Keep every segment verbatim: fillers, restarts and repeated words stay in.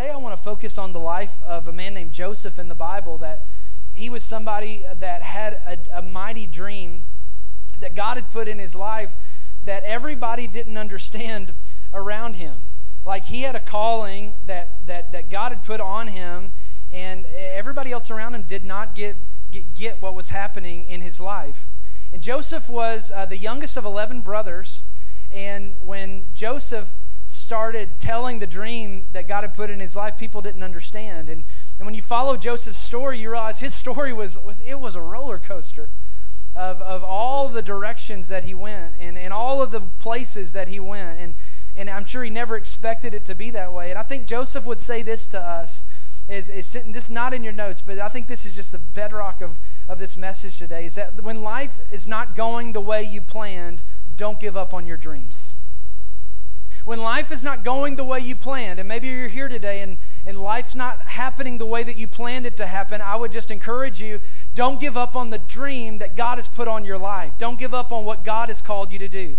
today I want to focus on the life of a man named Joseph in the Bible. That he was somebody that had a, a mighty dream that God had put in his life that everybody didn't understand around him. Like, he had a calling that that that God had put on him, and everybody else around him did not get get, get what was happening in his life. And Joseph was uh, the youngest of eleven brothers. And when Joseph started telling the dream that God had put in his life, people didn't understand. And and when you follow Joseph's story, you realize his story was, was it was a roller coaster of of all the directions that he went and and all of the places that he went. And and I'm sure he never expected it to be that way. And I think Joseph would say this to us. Is is this not in your notes? But I think this is just the bedrock of of this message today, is that when life is not going the way you planned, don't give up on your dreams. When life is not going the way you planned, and maybe you're here today and, and life's not happening the way that you planned it to happen, I would just encourage you, don't give up on the dream that God has put on your life. Don't give up on what God has called you to do.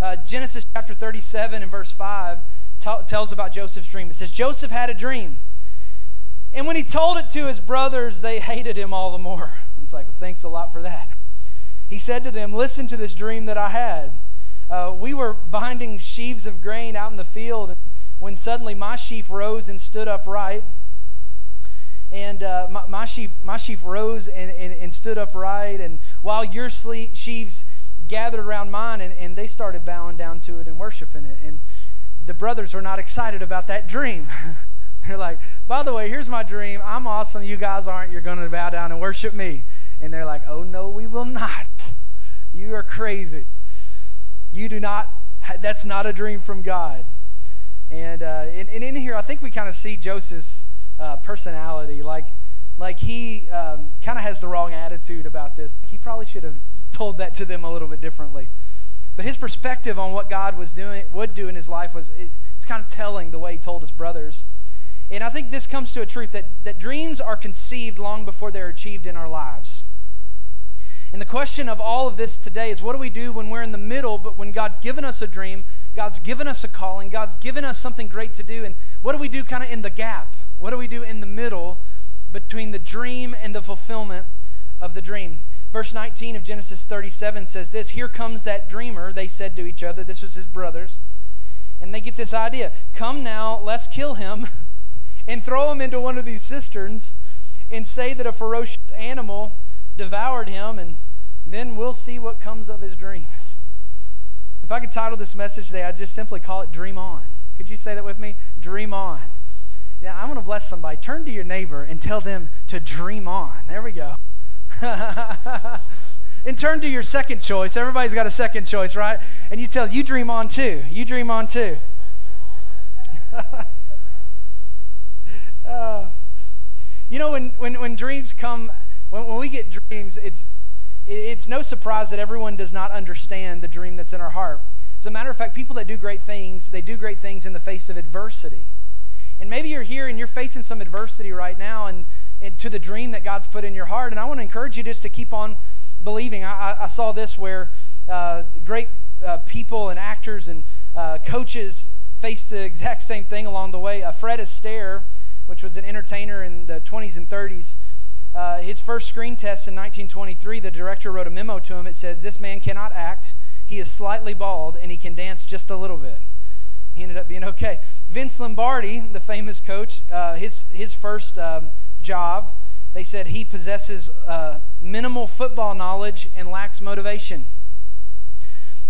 Uh, Genesis chapter thirty-seven and verse five t- tells about Joseph's dream. It says, Joseph had a dream, and when he told it to his brothers, they hated him all the more. It's like, well, thanks a lot for that. He said to them, listen to this dream that I had. Uh, we were binding sheaves of grain out in the field, and when suddenly my sheaf rose and stood upright. And uh, my, my sheaf my sheaf rose and, and, and stood upright, and while your sle- sheaves gathered around mine, and, and they started bowing down to it and worshiping it. And the brothers were not excited about that dream. They're like, by the way, here's my dream. I'm awesome. You guys aren't. You're going to bow down and worship me. And they're like, oh, no, we will not. You are crazy. You do not, that's not a dream from God. And uh, and, and in here, I think we kind of see Joseph's uh, personality. Like, like he um, kind of has the wrong attitude about this. He probably should have told that to them a little bit differently. But his perspective on what God was doing, would do in his life was, it, it's kind of telling the way he told his brothers. And I think this comes to a truth that, that dreams are conceived long before they're achieved in our lives. And the question of all of this today is, what do we do when we're in the middle, but when God's given us a dream, God's given us a calling, God's given us something great to do, and what do we do kind of in the gap? What do we do in the middle between the dream and the fulfillment of the dream? Verse nineteen of Genesis thirty-seven says this, here comes that dreamer, they said to each other, this was his brothers, and they get this idea, come now, let's kill him, and throw him into one of these cisterns and say that a ferocious animal devoured him, and then we'll see what comes of his dreams. If I could title this message today, I'd just simply call it Dream On. Could you say that with me? Dream on. Yeah, I want to bless somebody. Turn to your neighbor and tell them to dream on. There we go. And turn to your second choice. Everybody's got a second choice, right? And you tell, you dream on too. You dream on too. Uh, you know, when, when, when dreams come, when, when we get dreams, it's it's no surprise that everyone does not understand the dream that's in our heart. As a matter of fact, people that do great things, they do great things in the face of adversity. And maybe you're here and you're facing some adversity right now and, and to the dream that God's put in your heart. And I want to encourage you just to keep on believing. I, I, I saw this where uh, great uh, people and actors and uh, coaches faced the exact same thing along the way. Uh, Fred Astaire, which was an entertainer in the twenties and thirties. Uh, his first screen test in nineteen twenty-three, the director wrote a memo to him. It says, this man cannot act, he is slightly bald, and he can dance just a little bit. He ended up being okay. Vince Lombardi, the famous coach, uh, his, his first um, job, they said he possesses uh, minimal football knowledge and lacks motivation.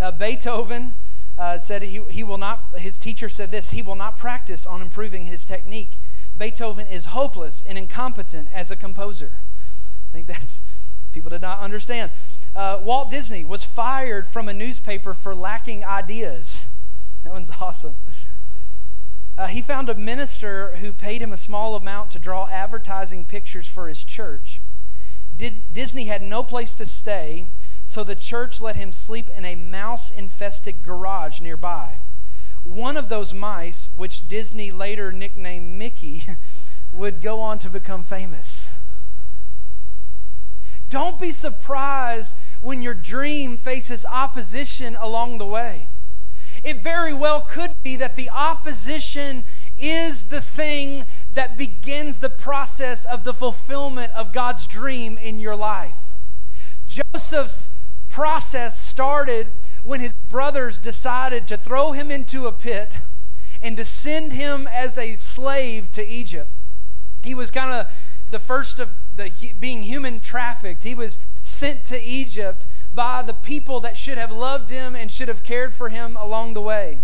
Uh, Beethoven uh, said he, he will not, his teacher said this, he will not practice on improving his technique. Beethoven is hopeless and incompetent as a composer. I think that's, people did not understand. Uh, Walt Disney was fired from a newspaper for lacking ideas. That one's awesome. Uh, he found a minister who paid him a small amount to draw advertising pictures for his church. Did, Disney had no place to stay, so the church let him sleep in a mouse-infested garage nearby. One of those mice, which Disney later nicknamed Mickey, would go on to become famous. Don't be surprised when your dream faces opposition along the way. It very well could be that the opposition is the thing that begins the process of the fulfillment of God's dream in your life. Joseph's process started when his brothers decided to throw him into a pit and to send him as a slave to Egypt. He was kind of the first of the being human trafficked. He was sent to Egypt by the people that should have loved him and should have cared for him along the way.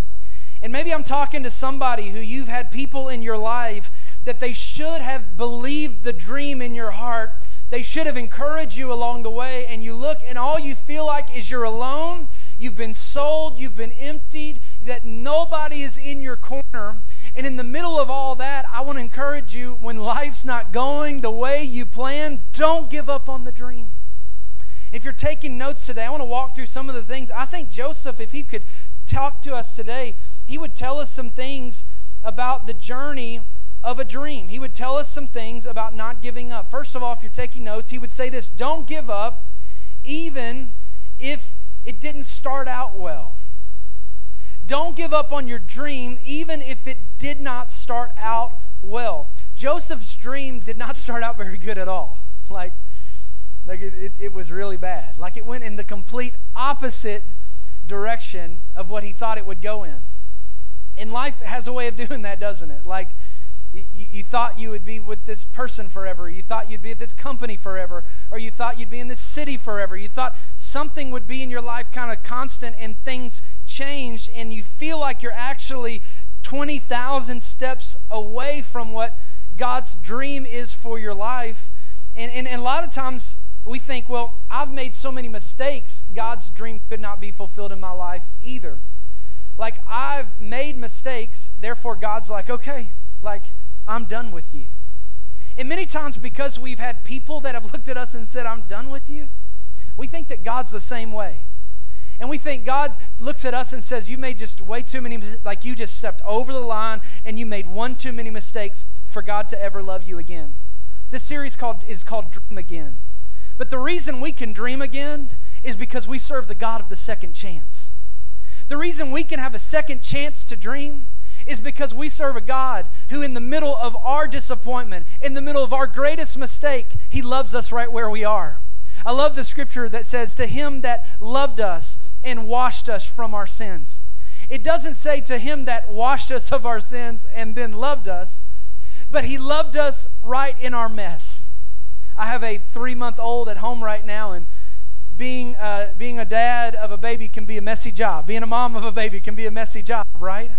And maybe I'm talking to somebody who you've had people in your life that they should have believed the dream in your heart. They should have encouraged you along the way, and you look and all you feel like is you're alone. You've been sold, you've been emptied, that nobody is in your corner. And in the middle of all that, I want to encourage you, when life's not going the way you plan, don't give up on the dream. If you're taking notes today, I want to walk through some of the things. I think Joseph, if he could talk to us today, he would tell us some things about the journey of a dream. He would tell us some things about not giving up. First of all, if you're taking notes, he would say this: don't give up, even if it didn't start out well. Don't give up on your dream, even if it did not start out well. Joseph's dream did not start out very good at all. Like, like it, it, it was really bad. Like, it went in the complete opposite direction of what he thought it would go in. And life has a way of doing that, doesn't it? Like, You, you thought you would be with this person forever. You thought you'd be at this company forever. Or you thought you'd be in this city forever. You thought something would be in your life kind of constant, and things change, and you feel like you're actually twenty thousand steps away from what God's dream is for your life. And, and, and a lot of times we think, well, I've made so many mistakes, God's dream could not be fulfilled in my life either. Like, I've made mistakes, therefore God's like, okay, like, I'm done with you. And many times, because we've had people that have looked at us and said, I'm done with you, we think that God's the same way. And we think God looks at us and says, you made just way too many, like you just stepped over the line and you made one too many mistakes for God to ever love you again. This series called is called Dream Again. But the reason we can dream again is because we serve the God of the second chance. The reason we can have a second chance to dream is because we serve a God who, in the middle of our disappointment, in the middle of our greatest mistake, He loves us right where we are. I love the scripture that says, to Him that loved us and washed us from our sins. It doesn't say to Him that washed us of our sins and then loved us, but He loved us right in our mess. I have a three-month-old at home right now, and being uh, being a dad of a baby can be a messy job. Being a mom of a baby can be a messy job, right?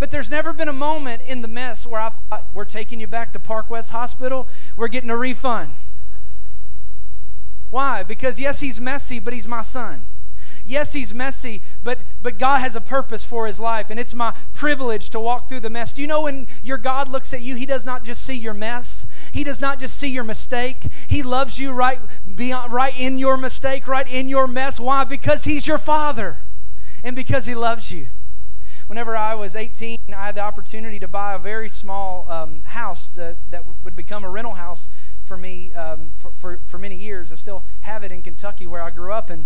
But there's never been a moment in the mess where I thought, we're taking you back to Park West Hospital, we're getting a refund. Why? Because yes, he's messy, but he's my son. Yes, he's messy, but, but God has a purpose for his life, and it's my privilege to walk through the mess. Do you know when your God looks at you, he does not just see your mess. He does not just see your mistake. He loves you right, beyond, right in your mistake, right in your mess. Why? Because he's your father, and because he loves you. Whenever I was eighteen, I had the opportunity to buy a very small um, house that, that would become a rental house for me um, for, for, for many years. I still have it in Kentucky, where I grew up, and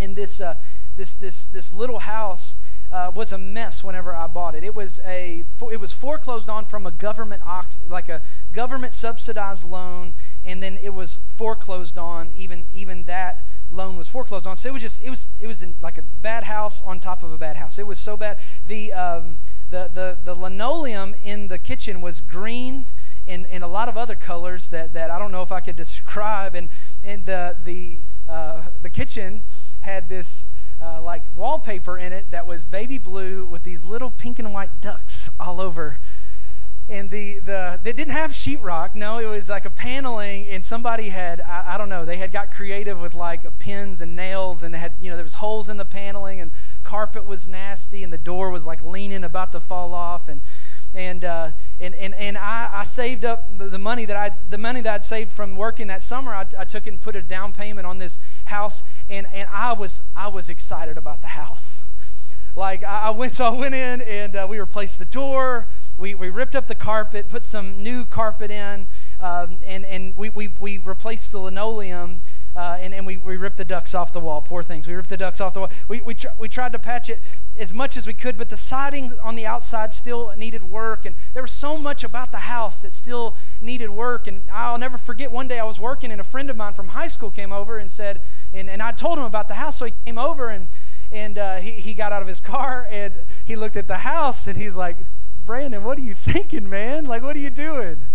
in this uh, this this this little house uh, was a mess. Whenever I bought it, it was a it was foreclosed on from a government like a government subsidized loan, and then it was foreclosed on. Even even that loan was foreclosed on. So it was just it was it was in like a bad house on top of a bad house. It was so bad. The, um, the the the linoleum in the kitchen was green and, and a lot of other colors that, that I don't know if I could describe. And and the the uh, the kitchen had this uh, like wallpaper in it that was baby blue with these little pink and white ducks all over. And the, the they didn't have sheetrock. No, it was like a paneling, and somebody had, I, I don't know, they had got creative with like pins and nails, and they had, you know, there was holes in the paneling, and carpet was nasty, and the door was like leaning, about to fall off. And and uh, and and, and I, I saved up the money that I the money that I'd saved from working that summer. I, I took it and put a down payment on this house, and, and I was I was excited about the house. Like I, I went, so I went in, and uh, we replaced the door. We, we ripped up the carpet, put some new carpet in, um, and, and we, we, we replaced the linoleum. uh, and, and we, we ripped the ducks off the wall. Poor things. We ripped the ducks off the wall. We, we, tr- we tried to patch it as much as we could, but the siding on the outside still needed work, and there was so much about the house that still needed work. And I'll never forget, one day I was working, and a friend of mine from high school came over and said, and, and I told him about the house, so he came over, and and uh, he, he got out of his car, and he looked at the house, and he's like, "Brandon, what are you thinking, man? Like, what are you doing?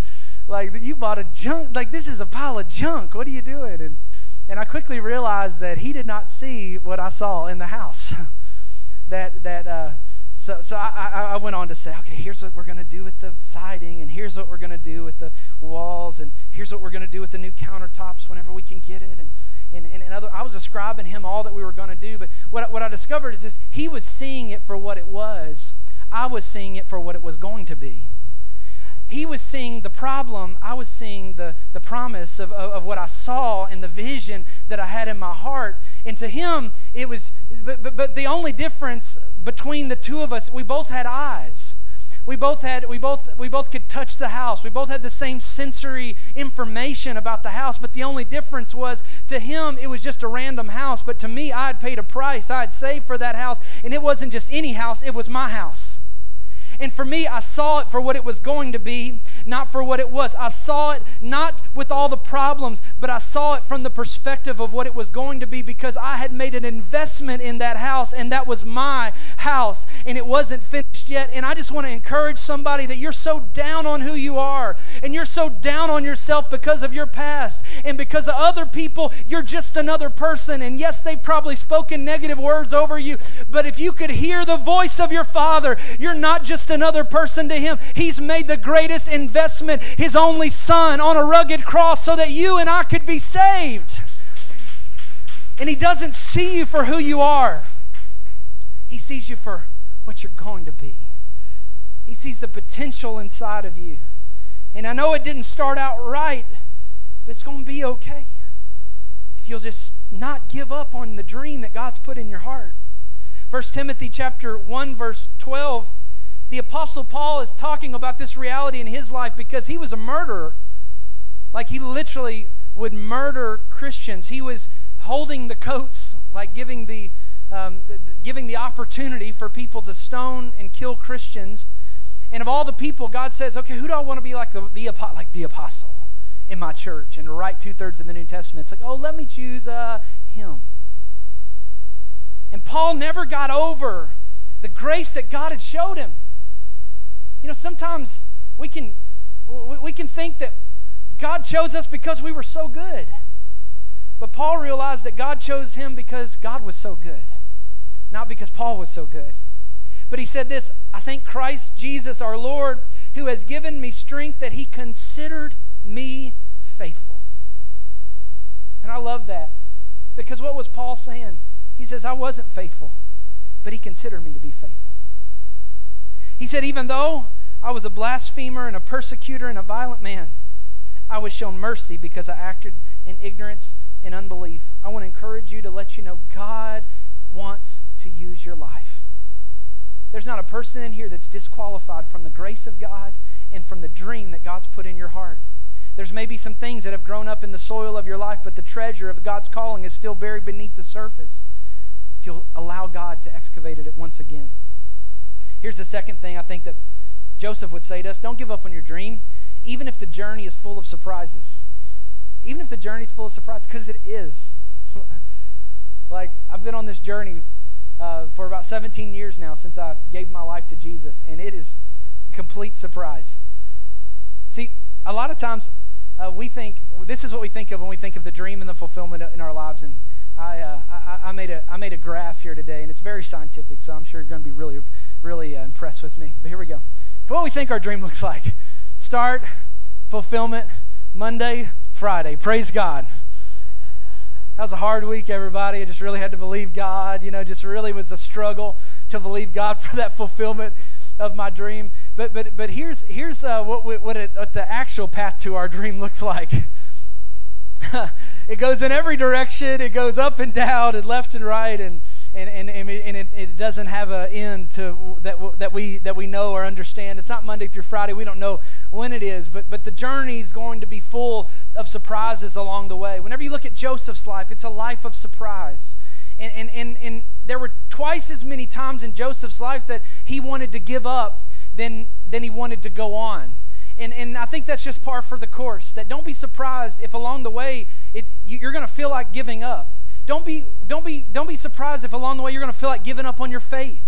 Like, you bought a junk, like, this is a pile of junk. What are you doing?" And and I quickly realized that he did not see what I saw in the house. that, that, uh, so, so I, I went on to say, okay, here's what we're going to do with the siding, and here's what we're going to do with the walls, and here's what we're going to do with the new countertops whenever we can get it. And, and, and, and other, I was describing him all that we were going to do, but what, what I discovered is this: he was seeing it for what it was. I was seeing it for what it was going to be. He was seeing the problem. I was seeing the, the promise of, of, of what I saw and the vision that I had in my heart. And to him, it was, but, but, but the only difference between the two of us, we both had eyes. We both had, we both, we both could touch the house. We both had the same sensory information about the house, but the only difference was, to him, it was just a random house, but to me, I had paid a price. I had saved for that house, and it wasn't just any house, it was my house. And for me, I saw it for what it was going to be, not for what it was. I saw it not with all the problems, but I saw it from the perspective of what it was going to be, because I had made an investment in that house, and that was my house, and it wasn't finished yet. And I just want to encourage somebody that you're so down on who you are, and you're so down on yourself because of your past, and because of other people, you're just another person. And yes, they've probably spoken negative words over you, but if you could hear the voice of your Father, you're not just another person to Him. He's made the greatest investment, His only Son, on a rugged cross so that you and I could be saved. And He doesn't see you for who you are. He sees you for what you're going to be. He sees the potential inside of you. And I know it didn't start out right, but it's going to be okay if you'll just not give up on the dream that God's put in your heart. First Timothy chapter one verse twelve, the Apostle Paul is talking about this reality in his life, because he was a murderer. Like, he literally would murder Christians. He was holding the coats, like giving the, um, the giving the opportunity for people to stone and kill Christians. And of all the people, God says, okay, who do I want to be like the, the, like the apostle in my church and write two-thirds of the New Testament? It's like, oh, let me choose uh, him. And Paul never got over the grace that God had showed him. You know, sometimes we can we can think that God chose us because we were so good. But Paul realized that God chose him because God was so good, not because Paul was so good. But he said this, "I thank Christ Jesus our Lord, who has given me strength, that He considered me faithful." And I love that, because what was Paul saying? He says, I wasn't faithful, but He considered me to be faithful. He said, even though I was a blasphemer and a persecutor and a violent man, I was shown mercy because I acted in ignorance and unbelief. I want to encourage you to let you know God wants to use your life. There's not a person in here that's disqualified from the grace of God and from the dream that God's put in your heart. There's maybe some things that have grown up in the soil of your life, but the treasure of God's calling is still buried beneath the surface if you'll allow God to excavate it once again. Here's the second thing I think that Joseph would say to us. Don't give up on your dream, even if the journey is full of surprises. Even if the journey is full of surprises, because it is. Like, I've been on this journey uh, for about seventeen years now since I gave my life to Jesus, and it is complete surprise. See, a lot of times uh, we think, this is what we think of when we think of the dream and the fulfillment in our lives. And I, uh, I, I made a, I made a graph here today, and it's very scientific, so I'm sure you're going to be really... really uh, impressed with me. But here we go. What we think our dream looks like. Start, fulfillment, Monday, Friday. Praise God. That was a hard week, everybody. I just really had to believe God. You know, just really was a struggle to believe God for that fulfillment of my dream. But but but here's here's uh, what we, what, it, what the actual path to our dream looks like. It goes in every direction. It goes up and down and left and right, and and and, and, it, and it, it doesn't have an end to that that we that we know or understand. It's not Monday through Friday. We don't know when it is, but but the journey is going to be full of surprises along the way. Whenever you look at Joseph's life, it's a life of surprise. And and and, and there were twice as many times in Joseph's life that he wanted to give up than than he wanted to go on. And and I think that's just par for the course. That don't be surprised if along the way it, you're going to feel like giving up. Don't be don't be don't be surprised if along the way you're going to feel like giving up on your faith.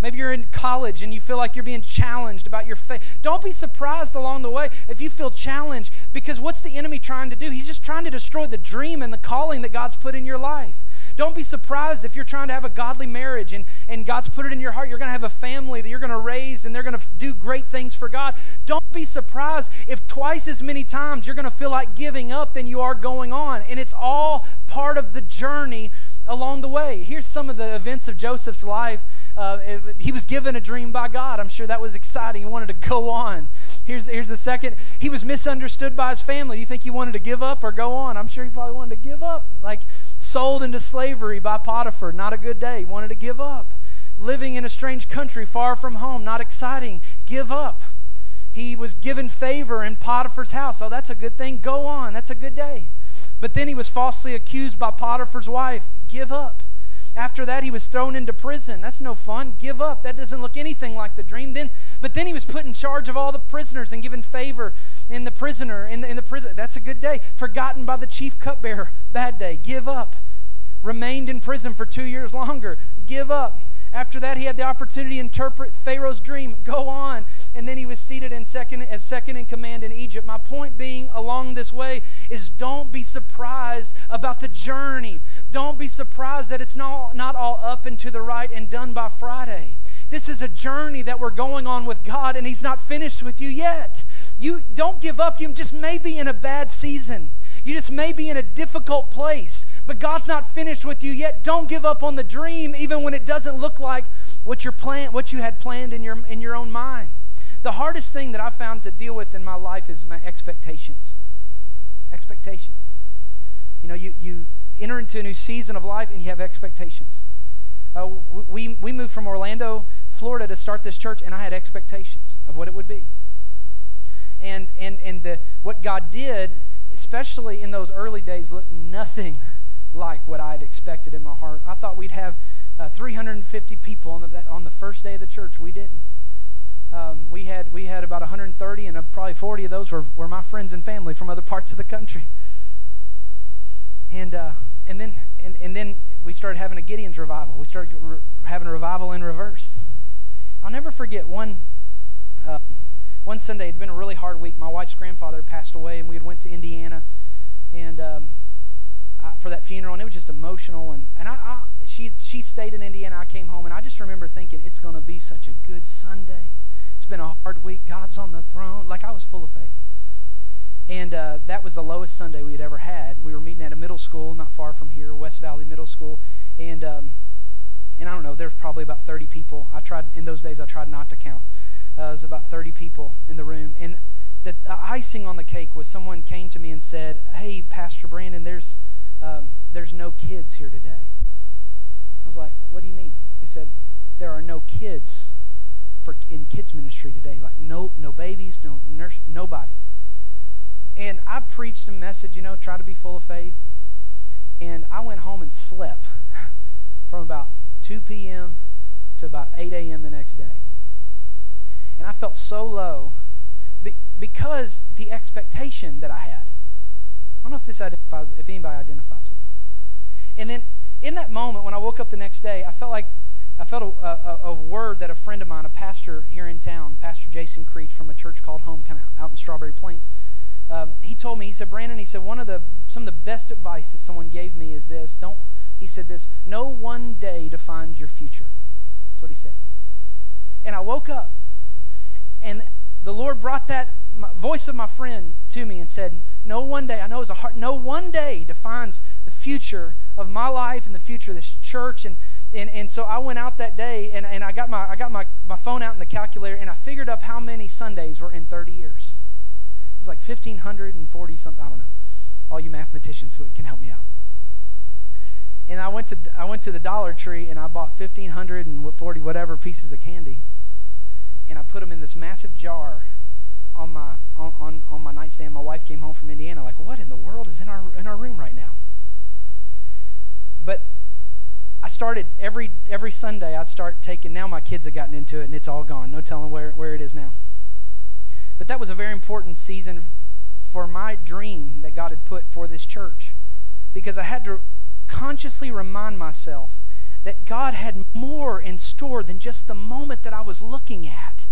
Maybe you're in college and you feel like you're being challenged about your faith. Don't be surprised along the way if you feel challenged, because what's the enemy trying to do? He's just trying to destroy the dream and the calling that God's put in your life. Don't be surprised if you're trying to have a godly marriage and, and God's put it in your heart. You're going to have a family that you're going to raise and they're going to do great things for God. Don't be surprised if twice as many times you're going to feel like giving up than you are going on. And it's all part of the journey along the way. Here's some of the events of Joseph's life. Uh, he was given a dream by God. I'm sure that was exciting. He wanted to go on. Here's, here's the second. He was misunderstood by his family. You think he wanted to give up or go on? I'm sure he probably wanted to give up. Like, sold into slavery by Potiphar. Not a good day. He wanted to give up. Living in a strange country far from home. Not exciting. Give up. He was given favor in Potiphar's house. Oh, that's a good thing. Go on. That's a good day. But then he was falsely accused by Potiphar's wife. Give up. After that, he was thrown into prison. That's no fun. Give up. That doesn't look anything like the dream. Then, but then he was put in charge of all the prisoners and given favor in the prisoner, in the, in the prison. That's a good day. Forgotten by the chief cupbearer. Bad day. Give up. Remained in prison for two years longer. Give up. After that, he had the opportunity to interpret Pharaoh's dream. Go on. And then he was seated in second, as second in command in Egypt. My point being along this way is don't be surprised about the journey. Don't be surprised that it's not, not all up and to the right and done by Friday. This is a journey that we're going on with God, and He's not finished with you yet. You don't give up. You just may be in a bad season. You just may be in a difficult place. But God's not finished with you yet. Don't give up on the dream, even when it doesn't look like what your plan, what you had planned in your in your own mind. The hardest thing that I found to deal with in my life is my expectations. Expectations. You know, you you enter into a new season of life and you have expectations. Uh, we we moved from Orlando, Florida, to start this church, and I had expectations of what it would be. And and and the what God did, especially in those early days, looked nothing like what I had expected in my heart. I thought we'd have uh, three hundred fifty people on the on the first day of the church. We didn't. Um, we had we had about one hundred thirty, and uh, probably forty of those were, were my friends and family from other parts of the country. And uh, and then and, and then we started having a Gideon's revival. We started re- having a revival in reverse. I'll never forget one uh, one Sunday. It had been a really hard week. My wife's grandfather passed away, and we had went to Indiana, and. Um, Uh, for that funeral, and it was just emotional, and, and I, I she she stayed in Indiana. I came home, and I just remember thinking, it's going to be such a good Sunday. It's been a hard week. God's on the throne. Like, I was full of faith. And uh, that was the lowest Sunday we had ever had. We were meeting at a middle school not far from here, West Valley Middle School, and um, and I don't know, there was probably about thirty people. I tried in those days I tried not to count. Uh, it was about thirty people in the room, and the uh, icing on the cake was someone came to me and said, "Hey, Pastor Brandon, there's Um, there's no kids here today." I was like, "What do you mean?" They said, "There are no kids for in kids ministry today. Like no, no babies, no nurse, nobody." And I preached a message, you know, try to be full of faith. And I went home and slept from about two p.m. to about eight a.m. the next day. And I felt so low be- because the expectation that I had. I don't know if this identifies, if anybody identifies with this. And then in that moment, when I woke up the next day, I felt like I felt a, a, a word that a friend of mine, a pastor here in town, Pastor Jason Creech from a church called Home, kind of out in Strawberry Plains. Um, he told me, he said, "Brandon," he said, "one of the some of the best advice that someone gave me is this. Don't," he said, "this. No one day defines your future." That's what he said. And I woke up, and the Lord brought that my, voice of my friend to me and said, "No one day," I know it's a hard, "no one day defines the future of my life and the future of this church." And and, and so I went out that day, and, and I got my I got my, my phone out in the calculator, and I figured up how many Sundays were in thirty years. It's like fifteen forty something. I don't know. All you mathematicians who can help me out. And I went to I went to the Dollar Tree and I bought fifteen forty whatever pieces of candy, and I put them in this massive jar on my on, on, on my nightstand. My wife came home from Indiana like, what in the world is in our in our room right now? But I started every every Sunday. I'd start taking. Now my kids have gotten into it, and it's all gone. No telling where where it is now. But that was a very important season for my dream that God had put for this church, because I had to consciously remind myself that God had more in store than just the moment that I was looking at.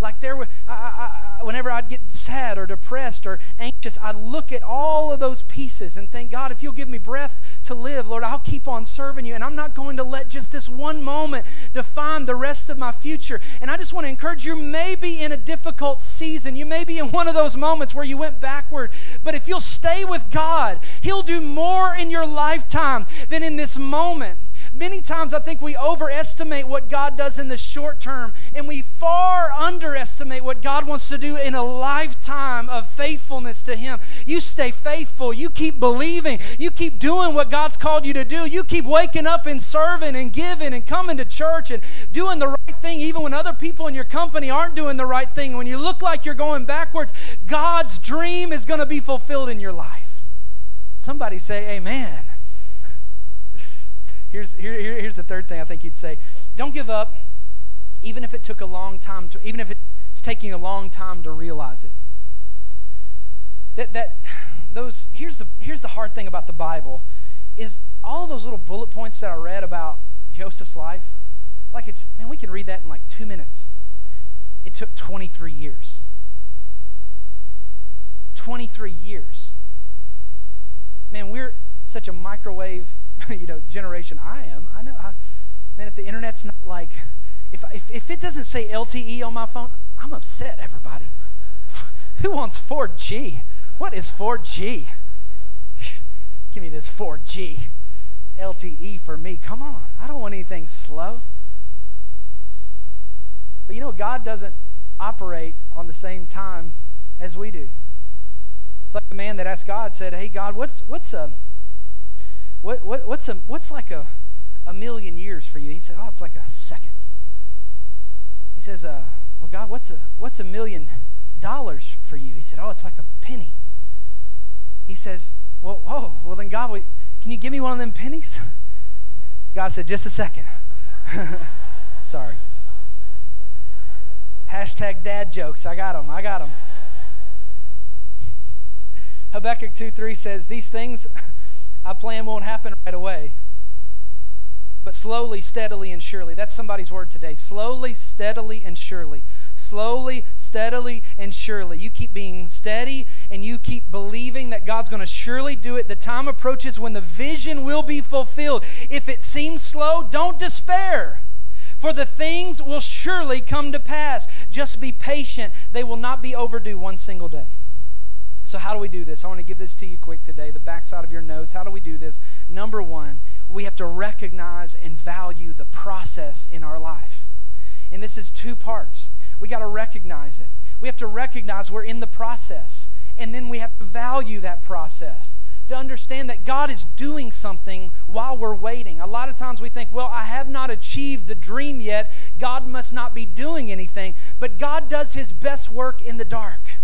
Like there were, I, I, I, whenever I'd get sad or depressed or anxious, I'd look at all of those pieces and think, God, if you'll give me breath to live, Lord, I'll keep on serving you. And I'm not going to let just this one moment define the rest of my future. And I just want to encourage you, maybe in a difficult season, you may be in one of those moments where you went backward. But if you'll stay with God, He'll do more in your lifetime than in this moment. Many times I think we overestimate what God does in the short term, and we far underestimate what God wants to do in a lifetime of faithfulness to Him. You stay faithful. You keep believing. You keep doing what God's called you to do. You keep waking up and serving and giving and coming to church and doing the right thing even when other people in your company aren't doing the right thing. When you look like you're going backwards, God's dream is going to be fulfilled in your life. Somebody say amen. Here's, here, here's the third thing I think you'd say. Don't give up, even if it took a long time to, even if it's taking a long time to realize it. That that those here's the here's the hard thing about the Bible is all those little bullet points that I read about Joseph's life. Like it's man, we can read that in like two minutes. It took twenty-three years. twenty-three years. Man, we're such a microwave. You know, generation I am. I know, I, man. If the internet's not like, if, if if it doesn't say L T E on my phone, I'm upset. Everybody, who wants four G? What is four G? Give me this four G, L T E for me. Come on, I don't want anything slow. But you know, God doesn't operate on the same time as we do. It's like the man that asked God, said, "Hey, God, what's what's a What, what, what's a, what's like a, a million years for you?" He said, "Oh, it's like a second." He says, uh, "Well, God, what's a what's a million dollars for you?" He said, "Oh, it's like a penny." He says, "Well, whoa, well then, God, we, can you give me one of them pennies?" God said, "Just a second." Sorry. Hashtag dad jokes. I got them. I got them. Habakkuk two three says, "These things I plan won't happen right away, but slowly, steadily, and surely." That's somebody's word today. Slowly, steadily, and surely. Slowly, steadily, and surely. You keep being steady, and you keep believing that God's going to surely do it. The time approaches when the vision will be fulfilled. If it seems slow, don't despair, for the things will surely come to pass. Just be patient. They will not be overdue one single day. So how do we do this? I want to give this to you quick today, the backside of your notes. How do we do this? Number one, we have to recognize and value the process in our life. And this is two parts. We got to recognize it. We have to recognize we're in the process. And then we have to value that process, to understand that God is doing something while we're waiting. A lot of times we think, well, I have not achieved the dream yet. God must not be doing anything. But God does His best work in the dark.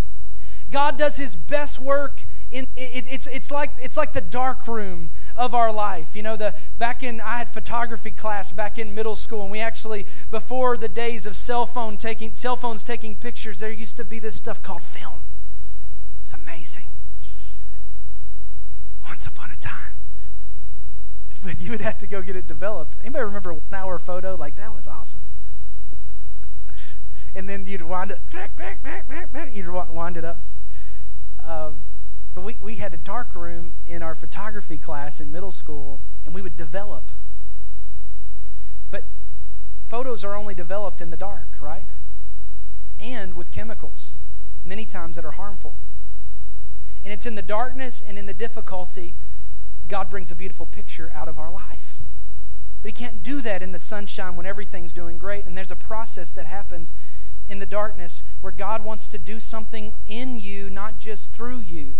God does His best work in it, it's it's like it's like the dark room of our life. You know, the back in I had photography class back in middle school, and we actually, before the days of cell phone taking cell phones taking pictures, there used to be this stuff called film. It's amazing. Once upon a time. But you would have to go get it developed. Anybody remember one hour photo? Like that was awesome. And then you'd wind up you'd wind it up. Um, but we, we had a dark room in our photography class in middle school, and we would develop. But photos are only developed in the dark, right? And with chemicals, many times that are harmful. And it's in the darkness and in the difficulty, God brings a beautiful picture out of our life. But He can't do that in the sunshine when everything's doing great, and there's a process that happens in the darkness where God wants to do something in you, not just through you.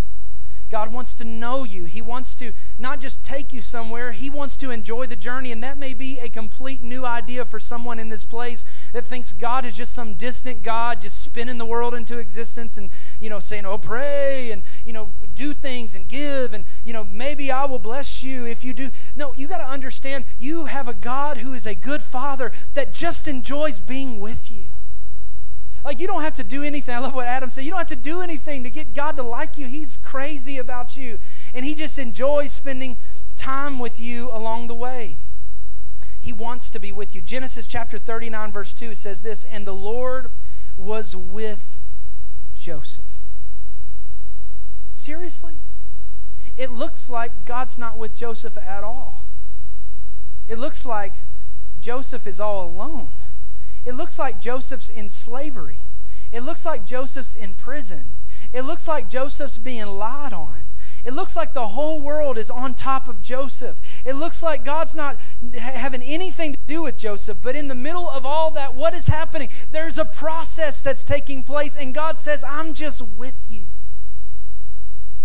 God wants to know you. He wants to not just take you somewhere. He wants to enjoy the journey. And that may be a complete new idea for someone in this place that thinks God is just some distant God just spinning the world into existence and, you know, saying, oh, pray and, you know, do things and give and, you know, maybe I will bless you if you do. No, you got to understand you have a God who is a good Father that just enjoys being with you. Like, you don't have to do anything. I love what Adam said. You don't have to do anything to get God to like you. He's crazy about you. And he just enjoys spending time with you along the way. He wants to be with you. Genesis chapter thirty-nine, verse two says this, and the Lord was with Joseph. Seriously? It looks like God's not with Joseph at all. It looks like Joseph is all alone. It looks like Joseph's in slavery. It looks like Joseph's in prison. It looks like Joseph's being lied on. It looks like the whole world is on top of Joseph. It looks like God's not having anything to do with Joseph. But in the middle of all that, what is happening? There's a process that's taking place, and God says, I'm just with you.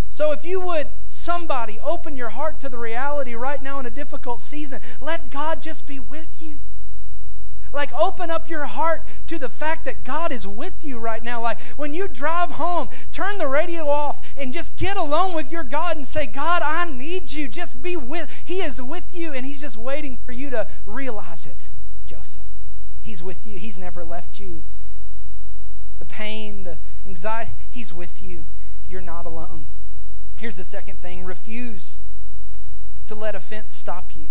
So if you would, somebody, open your heart to the reality right now in a difficult season. Let God just be with you. Like, open up your heart to the fact that God is with you right now. Like, when you drive home, turn the radio off and just get alone with your God and say, God, I need you. Just be with, he is with you, and he's just waiting for you to realize it, Joseph. He's with you. He's never left you. The pain, the anxiety, he's with you. You're not alone. Here's the second thing. Refuse to let offense stop you.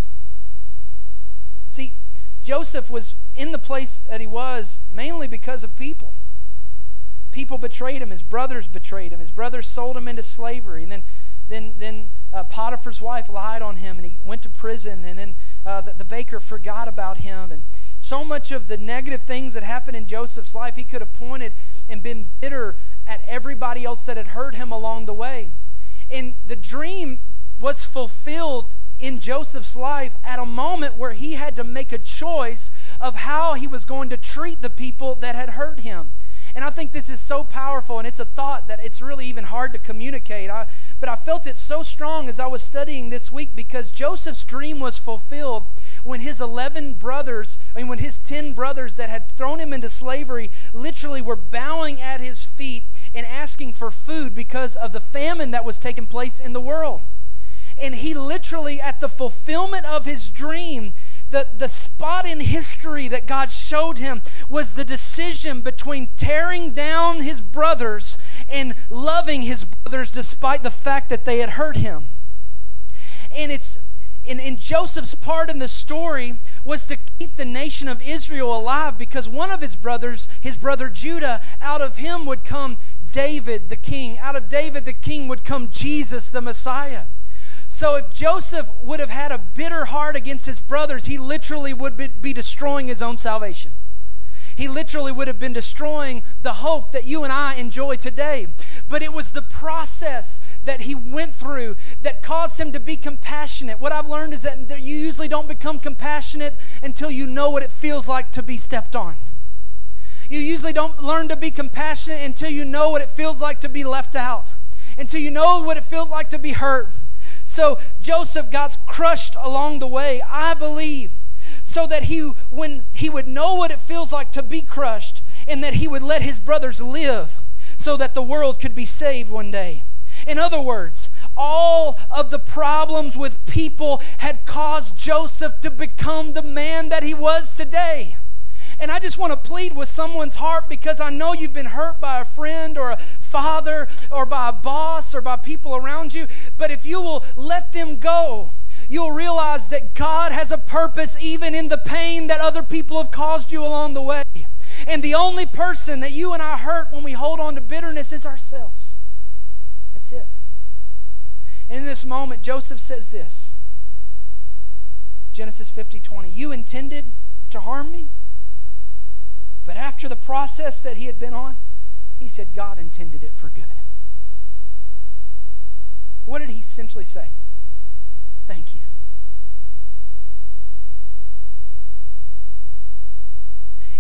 See, Joseph was in the place that he was mainly because of people. People betrayed him. His brothers betrayed him. His brothers sold him into slavery. And then then, then uh, Potiphar's wife lied on him, and he went to prison. And then uh, the, the baker forgot about him. And so much of the negative things that happened in Joseph's life, he could have pointed and been bitter at everybody else that had hurt him along the way. And the dream was fulfilled in Joseph's life at a moment where he had to make a choice of how he was going to treat the people that had hurt him. And I think this is so powerful, and it's a thought that it's really even hard to communicate. I, but I felt it so strong as I was studying this week, because Joseph's dream was fulfilled when his eleven brothers, I mean, when his ten brothers that had thrown him into slavery literally were bowing at his feet and asking for food because of the famine that was taking place in the world. And he literally, at the fulfillment of his dream, the, the spot in history that God showed him was the decision between tearing down his brothers and loving his brothers despite the fact that they had hurt him. And it's in, in Joseph's part in the story was to keep the nation of Israel alive, because one of his brothers, his brother Judah, out of him would come David the king. Out of David the king would come Jesus the Messiah. So if Joseph would have had a bitter heart against his brothers, he literally would be destroying his own salvation. He literally would have been destroying the hope that you and I enjoy today. But it was the process that he went through that caused him to be compassionate. What I've learned is that you usually don't become compassionate until you know what it feels like to be stepped on. You usually don't learn to be compassionate until you know what it feels like to be left out, until you know what it feels like to be hurt. So Joseph got crushed along the way, I believe, so that he, when he would know what it feels like to be crushed, and that he would let his brothers live so that the world could be saved one day. In other words, all of the problems with people had caused Joseph to become the man that he was today. And I just want to plead with someone's heart, because I know you've been hurt by a friend or a father or by a boss or by people around you. But if you will let them go, you'll realize that God has a purpose even in the pain that other people have caused you along the way. And the only person that you and I hurt when we hold on to bitterness is ourselves. That's it. And in this moment, Joseph says this. Genesis fifty twenty, you intended to harm me? But after the process that he had been on, he said, God intended it for good. What did he simply say? Thank you.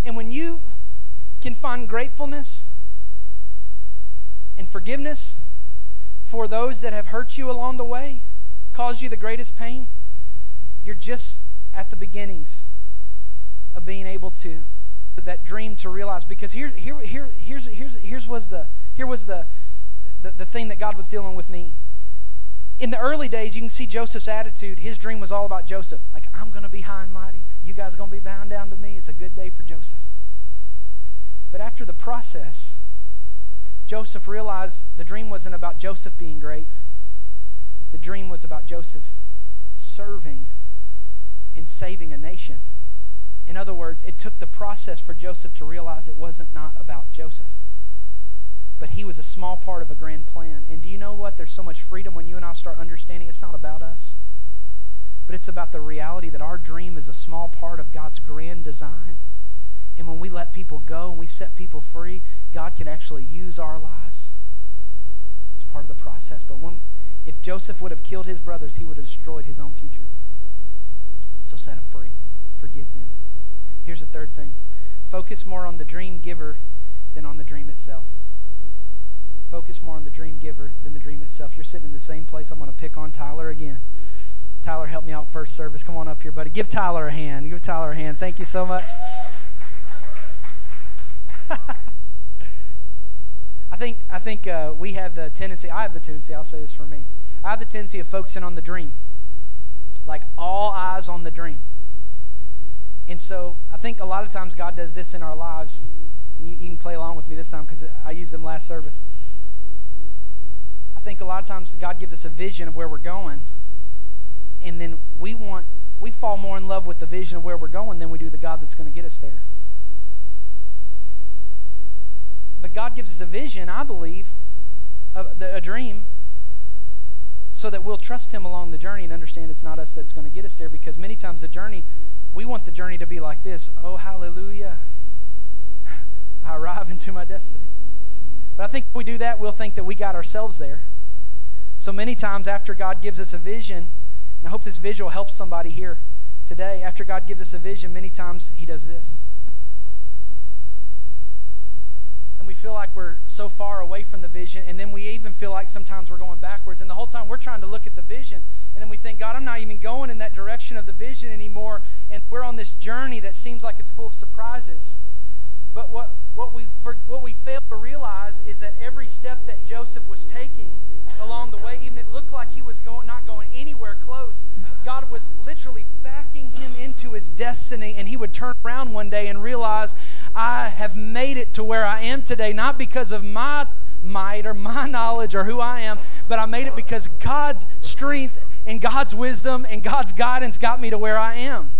And when you can find gratefulness and forgiveness, for those that have hurt you along the way, caused you the greatest pain, you're just at the beginnings of being able to that dream to realize. Because here, here, here, here's here's here's was the here was the, the the thing that God was dealing with me. In the early days, you can see Joseph's attitude. His dream was all about Joseph. Like, I'm going to be high and mighty. You guys are going to be bound down to me. It's a good day for Joseph. But after the process, Joseph realized the dream wasn't about Joseph being great. The dream was about Joseph serving and saving a nation. In other words, it took the process for Joseph to realize it wasn't not about Joseph. But he was a small part of a grand plan. And do you know what? There's so much freedom when you and I start understanding it's not about us. But it's about the reality that our dream is a small part of God's grand design. And when we let people go and we set people free, God can actually use our lives. It's part of the process. But when, if Joseph would have killed his brothers, he would have destroyed his own future. So set them free. Forgive them. Here's the third thing. Focus more on the dream giver than on the dream itself. Focus more on the dream giver than the dream itself. You're sitting in the same place. I'm going to pick on Tyler again. Tyler, help me out first service. Come on up here, buddy. Give Tyler a hand. Give Tyler a hand. Thank you so much. I think I think uh, we have the tendency, I have the tendency, I'll say this for me. I have the tendency of focusing on the dream. Like all eyes on the dream. And so I think a lot of times God does this in our lives. And you, you can play along with me this time because I used them last service. I think a lot of times God gives us a vision of where we're going. And then we want, we fall more in love with the vision of where we're going than we do the God that's going to get us there. But God gives us a vision, I believe, of the, a dream, so that we'll trust Him along the journey and understand it's not us that's going to get us there. Because many times the journey, we want the journey to be like this. Oh, hallelujah. I arrive into my destiny. But I think if we do that, we'll think that we got ourselves there. So many times after God gives us a vision, and I hope this visual helps somebody here today. After God gives us a vision, many times He does this. And we feel like we're so far away from the vision, and then we even feel like sometimes we're going backwards. And the whole time we're trying to look at the vision, and then we think, God, I'm not even going in that direction of the vision anymore. And we're on this journey that seems like it's full of surprises. But what, what we what we fail to realize is that every step that Joseph was taking along the way, even it looked like he was going not going anywhere close, God was literally backing him into his destiny. And he would turn around one day and realize, I have made it to where I am today, not because of my might or my knowledge or who I am, but I made it because God's strength and God's wisdom and God's guidance got me to where I am.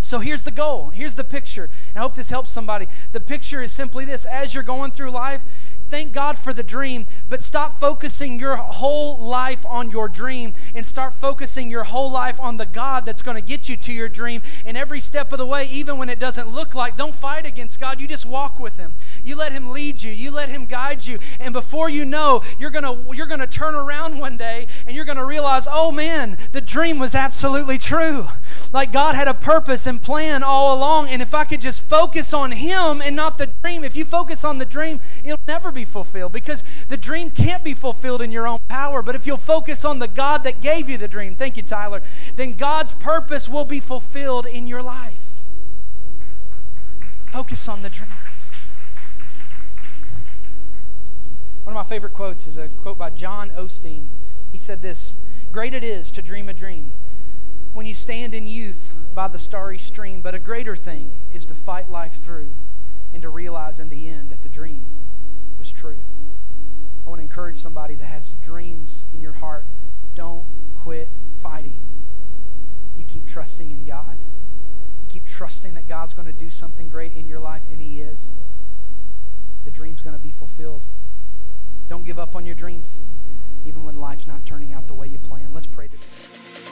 So here's the goal. Here's the picture. And I hope this helps somebody. The picture is simply this. As you're going through life, thank God for the dream, but stop focusing your whole life on your dream and start focusing your whole life on the God that's going to get you to your dream. And every step of the way, even when it doesn't look like, don't fight against God. You just walk with Him. You let Him lead you. You let Him guide you. And before you know, you're gonna you're gonna turn around one day and you're gonna realize, oh man, the dream was absolutely true. Like God had a purpose and plan all along. And if I could just focus on Him and not the dream, if you focus on the dream, it'll never be fulfilled because the dream can't be fulfilled in your own power. But if you'll focus on the God that gave you the dream, thank you, Tyler, then God's purpose will be fulfilled in your life. Focus on the dream. One of my favorite quotes is a quote by John Osteen. He said this, "Great it is to dream a dream when you stand in youth by the starry stream, but a greater thing is to fight life through and to realize in the end that the dream was true." I want to encourage somebody that has dreams in your heart. Don't quit fighting. You keep trusting in God. You keep trusting that God's going to do something great in your life, and He is. The dream's going to be fulfilled. Don't give up on your dreams, even when life's not turning out the way you plan. Let's pray today.